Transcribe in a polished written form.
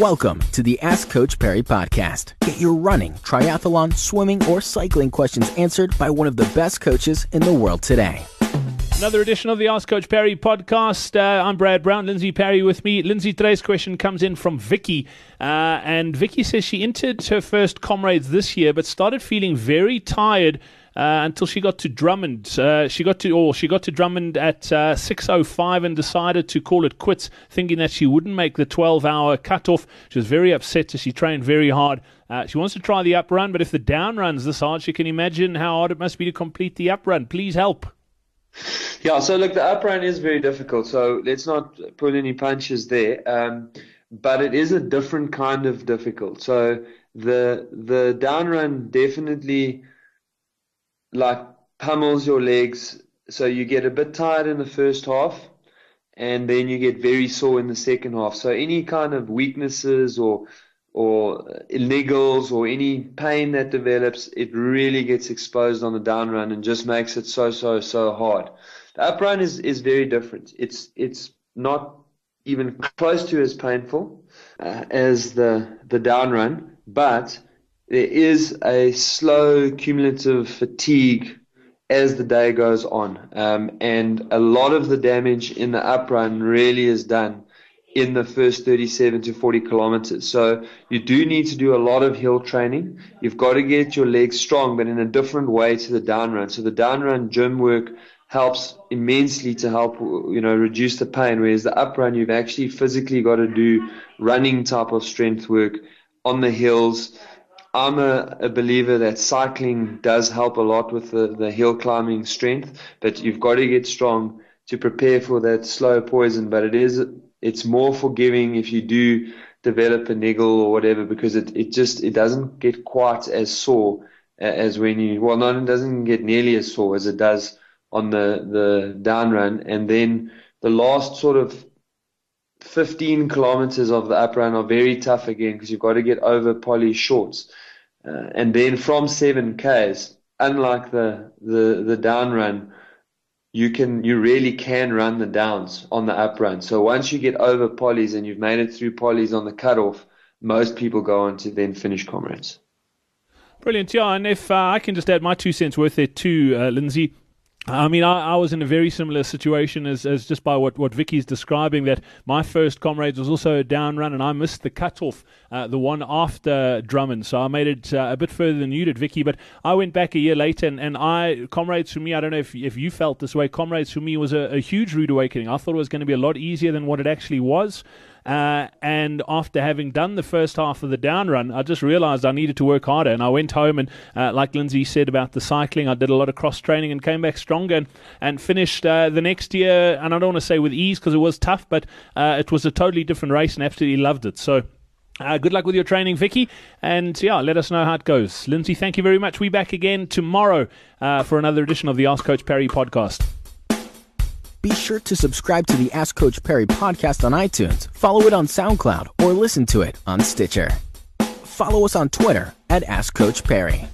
Welcome to the Ask Coach Parry Podcast. Get your running, triathlon, swimming, or cycling questions answered by one of the best coaches in the world today. Another edition of the Ask Coach Parry Podcast. I'm Brad Brown, Lindsey Parry with me. Lindsey, today's question comes in from Vicky. And Vicky says she entered her first Comrades this year, but started feeling very tired until she got to Drummond. She got to Drummond at 6:05 and decided to call it quits, thinking that she wouldn't make the 12-hour cutoff. She was very upset, so she trained very hard. She wants to try the up run, but if the down run's this hard, she can imagine how hard it must be to complete the up run. Please help. Yeah, so look, the up run is very difficult, so let's not pull any punches there. But it is a different kind of difficult. So the down run definitely like pummels your legs, so you get a bit tired in the first half, and then you get very sore in the second half. So any kind of weaknesses or niggles or any pain that develops, it really gets exposed on the down run and just makes it so hard. The up run is very different. It's not even close to as painful as the down run, but there is a slow cumulative fatigue as the day goes on. And a lot of the damage in the up run really is done in the first 37 to 40 kilometers. So you do need to do a lot of hill training. You've got to get your legs strong, but in a different way to the down run. So the down run gym work helps immensely to help, reduce the pain, whereas the up run, you've actually physically got to do running type of strength work on the hills. I'm a believer that cycling does help a lot with the hill climbing strength, but you've got to get strong to prepare for that slow poison. But it's more forgiving if you do develop a niggle or whatever, because it doesn't get quite as sore as when you, it doesn't get nearly as sore as it does on the down run. And then the last sort of 15 kilometers of the up run are very tough again, because you've got to get over poly shorts. And then from 7Ks, unlike the down run, you really can run the downs on the up run. So once you get over polys and you've made it through polys on the cutoff, most people go on to then finish Comrades. Brilliant, yeah. And if I can just add my 2 cents worth there too, Lindsey. I mean, I was in a very similar situation as just by what Vicky's describing, that my first Comrades was also a down run, and I missed the cutoff, the one after Drummond. So I made it a bit further than you did, Vicky, but I went back a year later, and Comrades for me, I don't know if you felt this way, Comrades for me was a huge rude awakening. I thought it was going to be a lot easier than what it actually was. And after having done the first half of the down run, I just realized I needed to work harder, and I went home and like Lindsey said about the cycling, I did a lot of cross training and came back stronger and finished the next year, and I don't want to say with ease because it was tough, but it was a totally different race and absolutely loved it. So good luck with your training, Vicky, and yeah, let us know how it goes. Lindsey, thank you very much. We're back again tomorrow for another edition of the Ask Coach Parry Podcast. Be sure to subscribe to the Ask Coach Parry Podcast on iTunes, follow it on SoundCloud, or listen to it on Stitcher. Follow us on Twitter @AskCoachParry.